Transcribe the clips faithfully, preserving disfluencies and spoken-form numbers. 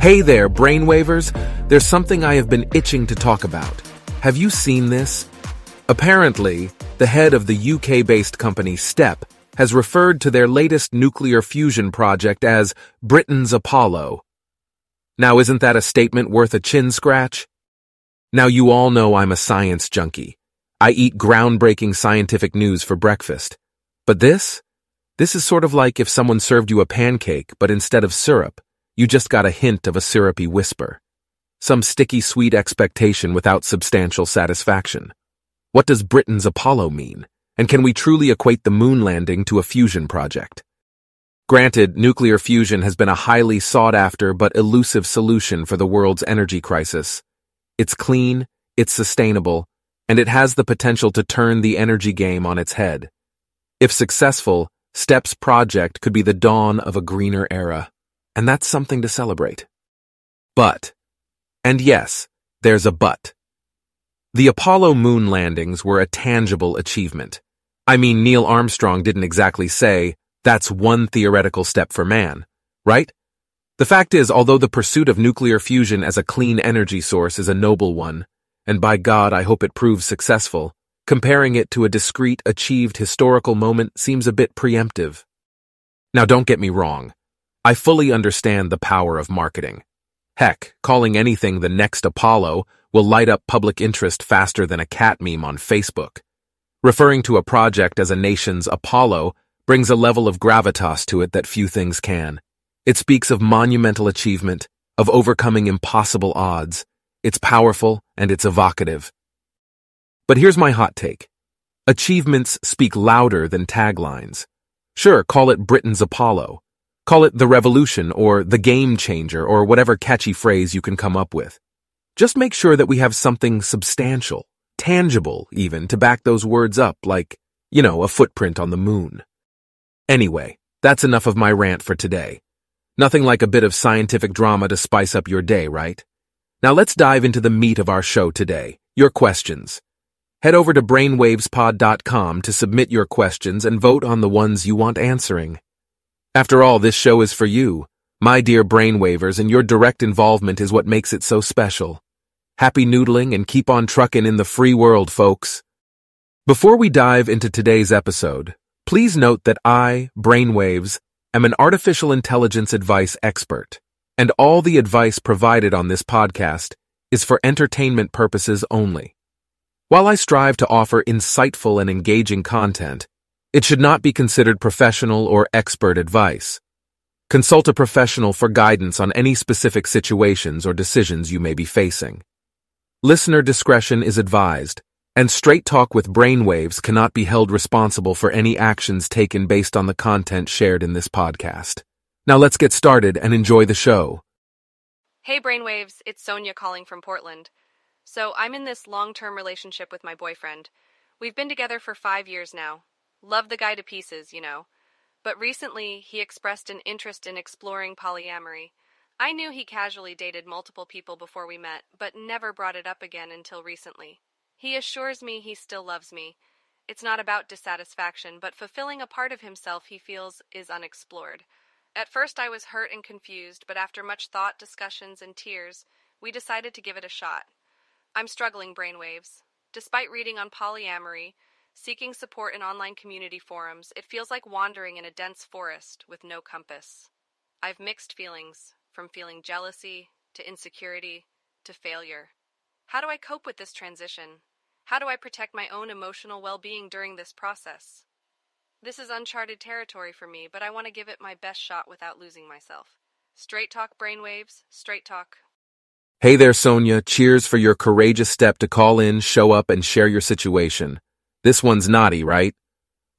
Hey there, brainwavers. There's something I have been itching to talk about. Have you seen this? Apparently, the head of the U K-based company STEP has referred to their latest nuclear fusion project as Britain's Apollo. Now, isn't that a statement worth a chin scratch? Now, you all know I'm a science junkie. I eat groundbreaking scientific news for breakfast. But this? This is sort of like if someone served you a pancake, but instead of syrup, you just got a hint of a syrupy whisper. Some sticky sweet expectation without substantial satisfaction. What does Britain's Apollo mean? And can we truly equate the moon landing to a fusion project? Granted, nuclear fusion has been a highly sought-after but elusive solution for the world's energy crisis. It's clean, it's sustainable, and it has the potential to turn the energy game on its head. If successful, STEP's project could be the dawn of a greener era. And that's something to celebrate. But, and yes, there's a but. The Apollo moon landings were a tangible achievement. I mean, Neil Armstrong didn't exactly say, that's one theoretical step for man, right? The fact is, although the pursuit of nuclear fusion as a clean energy source is a noble one, and by God I hope it proves successful, comparing it to a discrete, achieved historical moment seems a bit preemptive. Now don't get me wrong. I fully understand the power of marketing. Heck, calling anything the next Apollo will light up public interest faster than a cat meme on Facebook. Referring to a project as a nation's Apollo brings a level of gravitas to it that few things can. It speaks of monumental achievement, of overcoming impossible odds. It's powerful and it's evocative. But here's my hot take. Achievements speak louder than taglines. Sure, call it Britain's Apollo. Call it the revolution or the game changer or whatever catchy phrase you can come up with. Just make sure that we have something substantial, tangible even, to back those words up, like, you know, a footprint on the moon. Anyway, that's enough of my rant for today. Nothing like a bit of scientific drama to spice up your day, right? Now let's dive into the meat of our show today, your questions. Head over to brainwavespod dot com to submit your questions and vote on the ones you want answering. After all, this show is for you, my dear brainwavers, and your direct involvement is what makes it so special. Happy noodling and keep on truckin' in the free world, folks. Before we dive into today's episode, please note that I, Brainwaves, am an artificial intelligence advice expert, and all the advice provided on this podcast is for entertainment purposes only. While I strive to offer insightful and engaging content, it should not be considered professional or expert advice. Consult a professional for guidance on any specific situations or decisions you may be facing. Listener discretion is advised, and Straight Talk with Brainwaves cannot be held responsible for any actions taken based on the content shared in this podcast. Now let's get started and enjoy the show. Hey Brainwaves, it's Sonia calling from Portland. So I'm in this long-term relationship with my boyfriend. We've been together for five years now. Love the guy to pieces, you know. But recently, he expressed an interest in exploring polyamory. I knew he casually dated multiple people before we met, but never brought it up again until recently. He assures me he still loves me. It's not about dissatisfaction, but fulfilling a part of himself he feels is unexplored. At first, I was hurt and confused, but after much thought, discussions, and tears, we decided to give it a shot. I'm struggling, Brainwaves. Despite reading on polyamory, seeking support in online community forums, it feels like wandering in a dense forest with no compass. I've mixed feelings, from feeling jealousy, to insecurity, to failure. How do I cope with this transition? How do I protect my own emotional well-being during this process? This is uncharted territory for me, but I want to give it my best shot without losing myself. Straight Talk, Brainwaves, Straight Talk. Hey there, Sonia. Cheers for your courageous step to call in, show up, and share your situation. This one's naughty, right?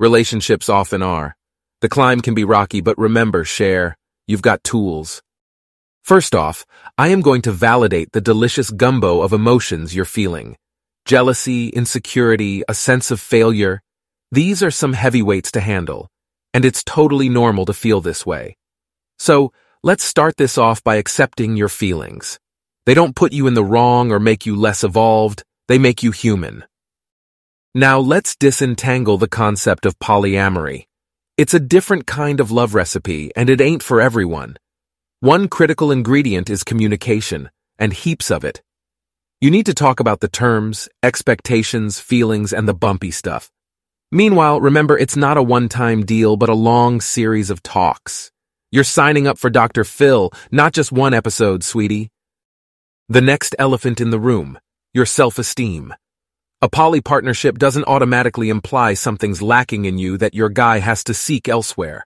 Relationships often are. The climb can be rocky, but remember, share. You've got tools. First off, I am going to validate the delicious gumbo of emotions you're feeling. Jealousy, insecurity, a sense of failure. These are some heavyweights to handle, and it's totally normal to feel this way. So, let's start this off by accepting your feelings. They don't put you in the wrong or make you less evolved. They make you human. Now let's disentangle the concept of polyamory. It's a different kind of love recipe, and it ain't for everyone. One critical ingredient is communication, and heaps of it. You need to talk about the terms, expectations, feelings, and the bumpy stuff. Meanwhile, remember, it's not a one-time deal, but a long series of talks. You're signing up for Doctor Phil, not just one episode, sweetie. The next elephant in the room, your self-esteem. A poly partnership doesn't automatically imply something's lacking in you that your guy has to seek elsewhere.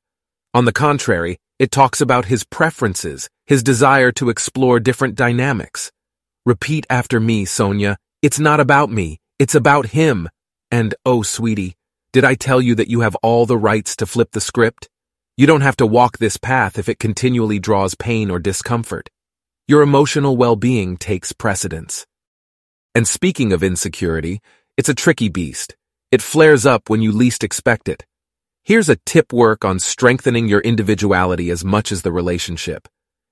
On the contrary, it talks about his preferences, his desire to explore different dynamics. Repeat after me, Sonia. It's not about me, it's about him. And, oh, sweetie, did I tell you that you have all the rights to flip the script? You don't have to walk this path if it continually draws pain or discomfort. Your emotional well-being takes precedence. And speaking of insecurity, it's a tricky beast. It flares up when you least expect it. Here's a tip: work on strengthening your individuality as much as the relationship.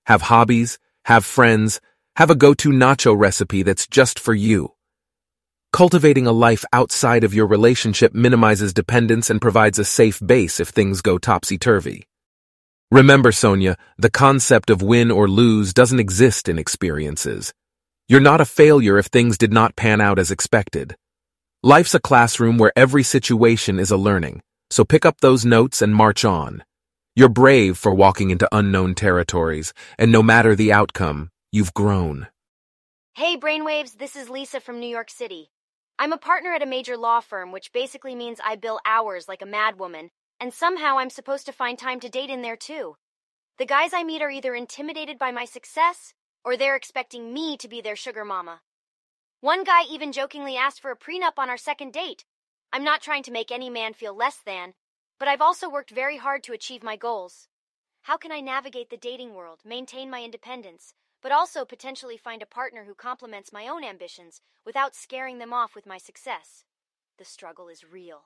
Have hobbies, have friends, have a go-to nacho recipe that's just for you. Cultivating a life outside of your relationship minimizes dependence and provides a safe base if things go topsy-turvy. Remember, Sonia, the concept of win or lose doesn't exist in experiences. You're not a failure if things did not pan out as expected. Life's a classroom where every situation is a learning, so pick up those notes and march on. You're brave for walking into unknown territories, and no matter the outcome, you've grown. Hey, Brainwaves, this is Lisa from New York City. I'm a partner at a major law firm, which basically means I bill hours like a madwoman, and somehow I'm supposed to find time to date in there too. The guys I meet are either intimidated by my success, or they're expecting me to be their sugar mama. One guy even jokingly asked for a prenup on our second date. I'm not trying to make any man feel less than, but I've also worked very hard to achieve my goals. How can I navigate the dating world, maintain my independence, but also potentially find a partner who complements my own ambitions without scaring them off with my success? The struggle is real.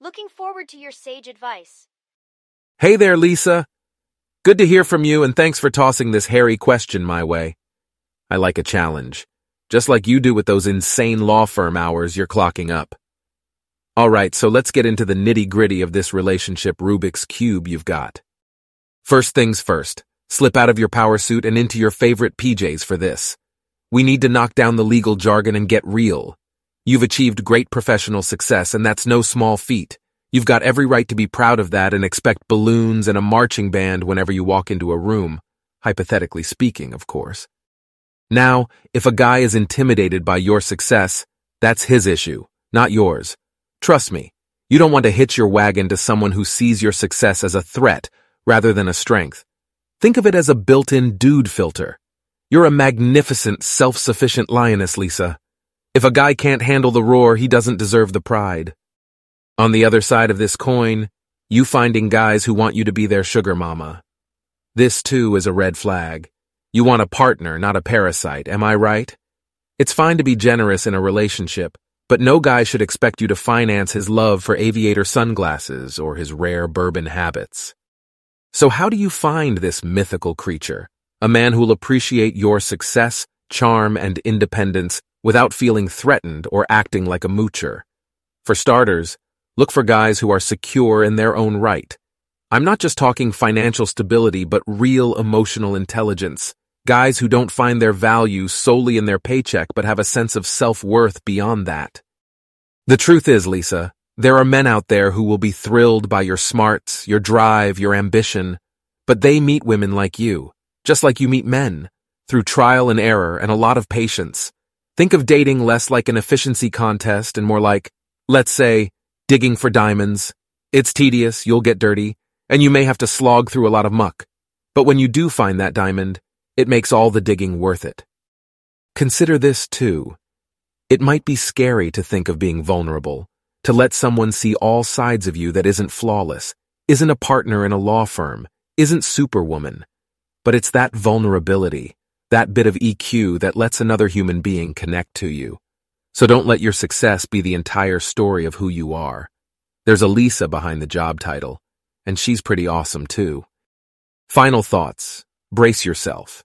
Looking forward to your sage advice. Hey there, Lisa. Good to hear from you, and thanks for tossing this hairy question my way. I like a challenge, just like you do with those insane law firm hours you're clocking up. All right, so let's get into the nitty-gritty of this relationship Rubik's Cube you've got. First things first, slip out of your power suit and into your favorite P Js for this. We need to knock down the legal jargon and get real. You've achieved great professional success, and that's no small feat. You've got every right to be proud of that and expect balloons and a marching band whenever you walk into a room, hypothetically speaking, of course. Now, if a guy is intimidated by your success, that's his issue, not yours. Trust me, you don't want to hitch your wagon to someone who sees your success as a threat rather than a strength. Think of it as a built-in dude filter. You're a magnificent, self-sufficient lioness, Lisa. If a guy can't handle the roar, he doesn't deserve the pride. On the other side of this coin, you finding guys who want you to be their sugar mama. This, too, is a red flag. You want a partner, not a parasite, am I right? It's fine to be generous in a relationship, but no guy should expect you to finance his love for aviator sunglasses or his rare bourbon habits. So how do you find this mythical creature, a man who'll appreciate your success, charm, and independence without feeling threatened or acting like a moocher? For starters, look for guys who are secure in their own right. I'm not just talking financial stability, but real emotional intelligence. Guys who don't find their value solely in their paycheck, but have a sense of self-worth beyond that. The truth is, Lisa, there are men out there who will be thrilled by your smarts, your drive, your ambition, but they meet women like you, just like you meet men, through trial and error and a lot of patience. Think of dating less like an efficiency contest and more like, let's say, digging for diamonds. It's tedious, you'll get dirty, and you may have to slog through a lot of muck. But when you do find that diamond, it makes all the digging worth it. Consider this too. It might be scary to think of being vulnerable, to let someone see all sides of you that isn't flawless, isn't a partner in a law firm, isn't superwoman. But it's that vulnerability, that bit of E Q that lets another human being connect to you. So don't let your success be the entire story of who you are. There's a Lisa behind the job title, and she's pretty awesome too. Final thoughts. Brace yourself.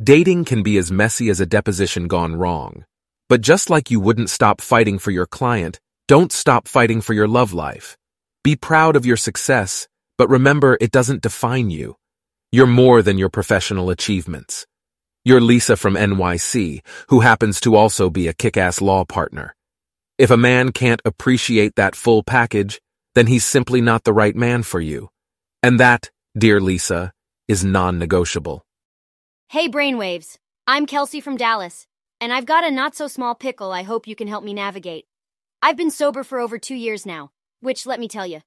Dating can be as messy as a deposition gone wrong. But just like you wouldn't stop fighting for your client, don't stop fighting for your love life. Be proud of your success, but remember, it doesn't define you. You're more than your professional achievements. You're Lisa from N Y C, who happens to also be a kick-ass law partner. If a man can't appreciate that full package, then he's simply not the right man for you. And that, dear Lisa, is non-negotiable. Hey, Brainwaves. I'm Kelsey from Dallas, and I've got a not-so-small pickle I hope you can help me navigate. I've been sober for over two years now, which, let me tell you,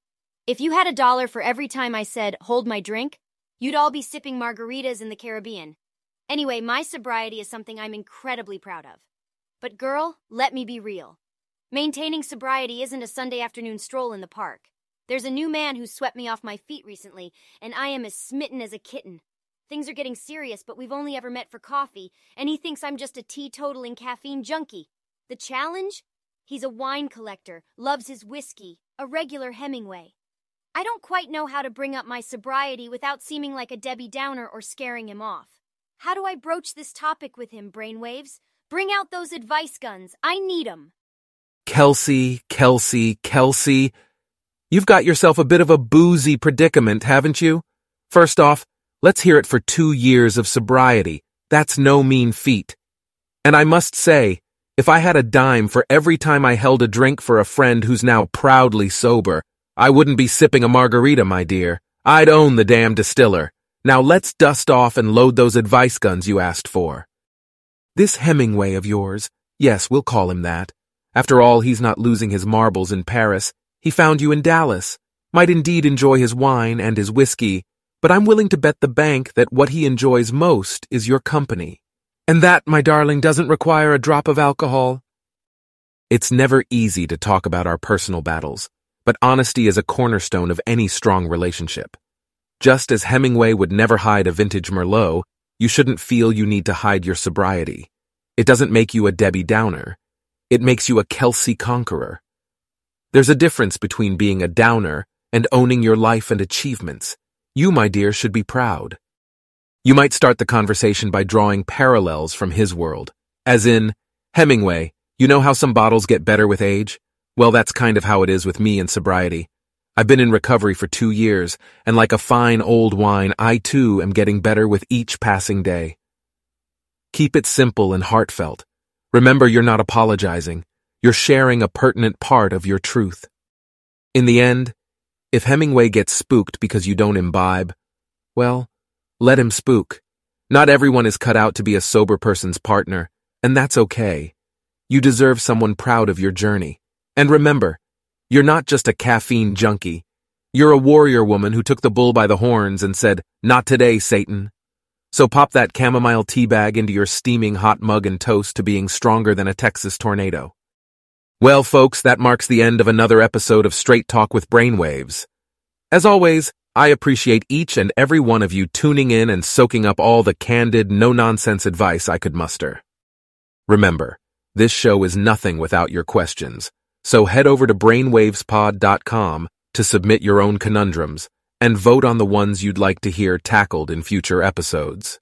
if you had a dollar for every time I said, hold my drink, you'd all be sipping margaritas in the Caribbean. Anyway, my sobriety is something I'm incredibly proud of. But girl, let me be real. Maintaining sobriety isn't a Sunday afternoon stroll in the park. There's a new man who swept me off my feet recently, and I am as smitten as a kitten. Things are getting serious, but we've only ever met for coffee, and he thinks I'm just a teetotaling caffeine junkie. The challenge? He's a wine collector, loves his whiskey, a regular Hemingway. I don't quite know how to bring up my sobriety without seeming like a Debbie Downer or scaring him off. How do I broach this topic with him, Brainwaves? Bring out those advice guns. I need 'em. Kelsey, Kelsey, Kelsey, you've got yourself a bit of a boozy predicament, haven't you? First off, let's hear it for two years of sobriety. That's no mean feat. And I must say, if I had a dime for every time I held a drink for a friend who's now proudly sober, I wouldn't be sipping a margarita, my dear. I'd own the damn distiller. Now let's dust off and load those advice guns you asked for. This Hemingway of yours, yes, we'll call him that. After all, he's not losing his marbles in Paris. He found you in Dallas, might indeed enjoy his wine and his whiskey, but I'm willing to bet the bank that what he enjoys most is your company. And that, my darling, doesn't require a drop of alcohol. It's never easy to talk about our personal battles, but honesty is a cornerstone of any strong relationship. Just as Hemingway would never hide a vintage Merlot, you shouldn't feel you need to hide your sobriety. It doesn't make you a Debbie Downer. It makes you a Kelsey conqueror. There's a difference between being a downer and owning your life and achievements. You, my dear, should be proud. You might start the conversation by drawing parallels from his world. As in, Hemingway, you know how some bottles get better with age? Well, that's kind of how it is with me and sobriety. I've been in recovery for two years, and like a fine old wine, I too am getting better with each passing day. Keep it simple and heartfelt. Remember, you're not apologizing. You're sharing a pertinent part of your truth. In the end, if Hemingway gets spooked because you don't imbibe, well, let him spook. Not everyone is cut out to be a sober person's partner, and that's okay. You deserve someone proud of your journey. And remember, you're not just a caffeine junkie. You're a warrior woman who took the bull by the horns and said, "Not today, Satan." So pop that chamomile tea bag into your steaming hot mug and toast to being stronger than a Texas tornado. Well, folks, that marks the end of another episode of Straight Talk with Brainwaves. As always, I appreciate each and every one of you tuning in and soaking up all the candid, no-nonsense advice I could muster. Remember, this show is nothing without your questions, so head over to brainwavespod dot com to submit your own conundrums, and vote on the ones you'd like to hear tackled in future episodes.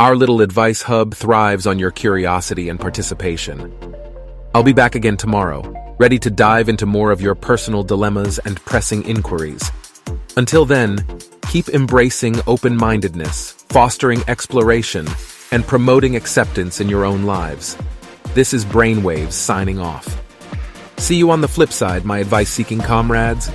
Our little advice hub thrives on your curiosity and participation. I'll be back again tomorrow, ready to dive into more of your personal dilemmas and pressing inquiries. Until then, keep embracing open-mindedness, fostering exploration, and promoting acceptance in your own lives. This is Brainwaves signing off. See you on the flip side, my advice-seeking comrades.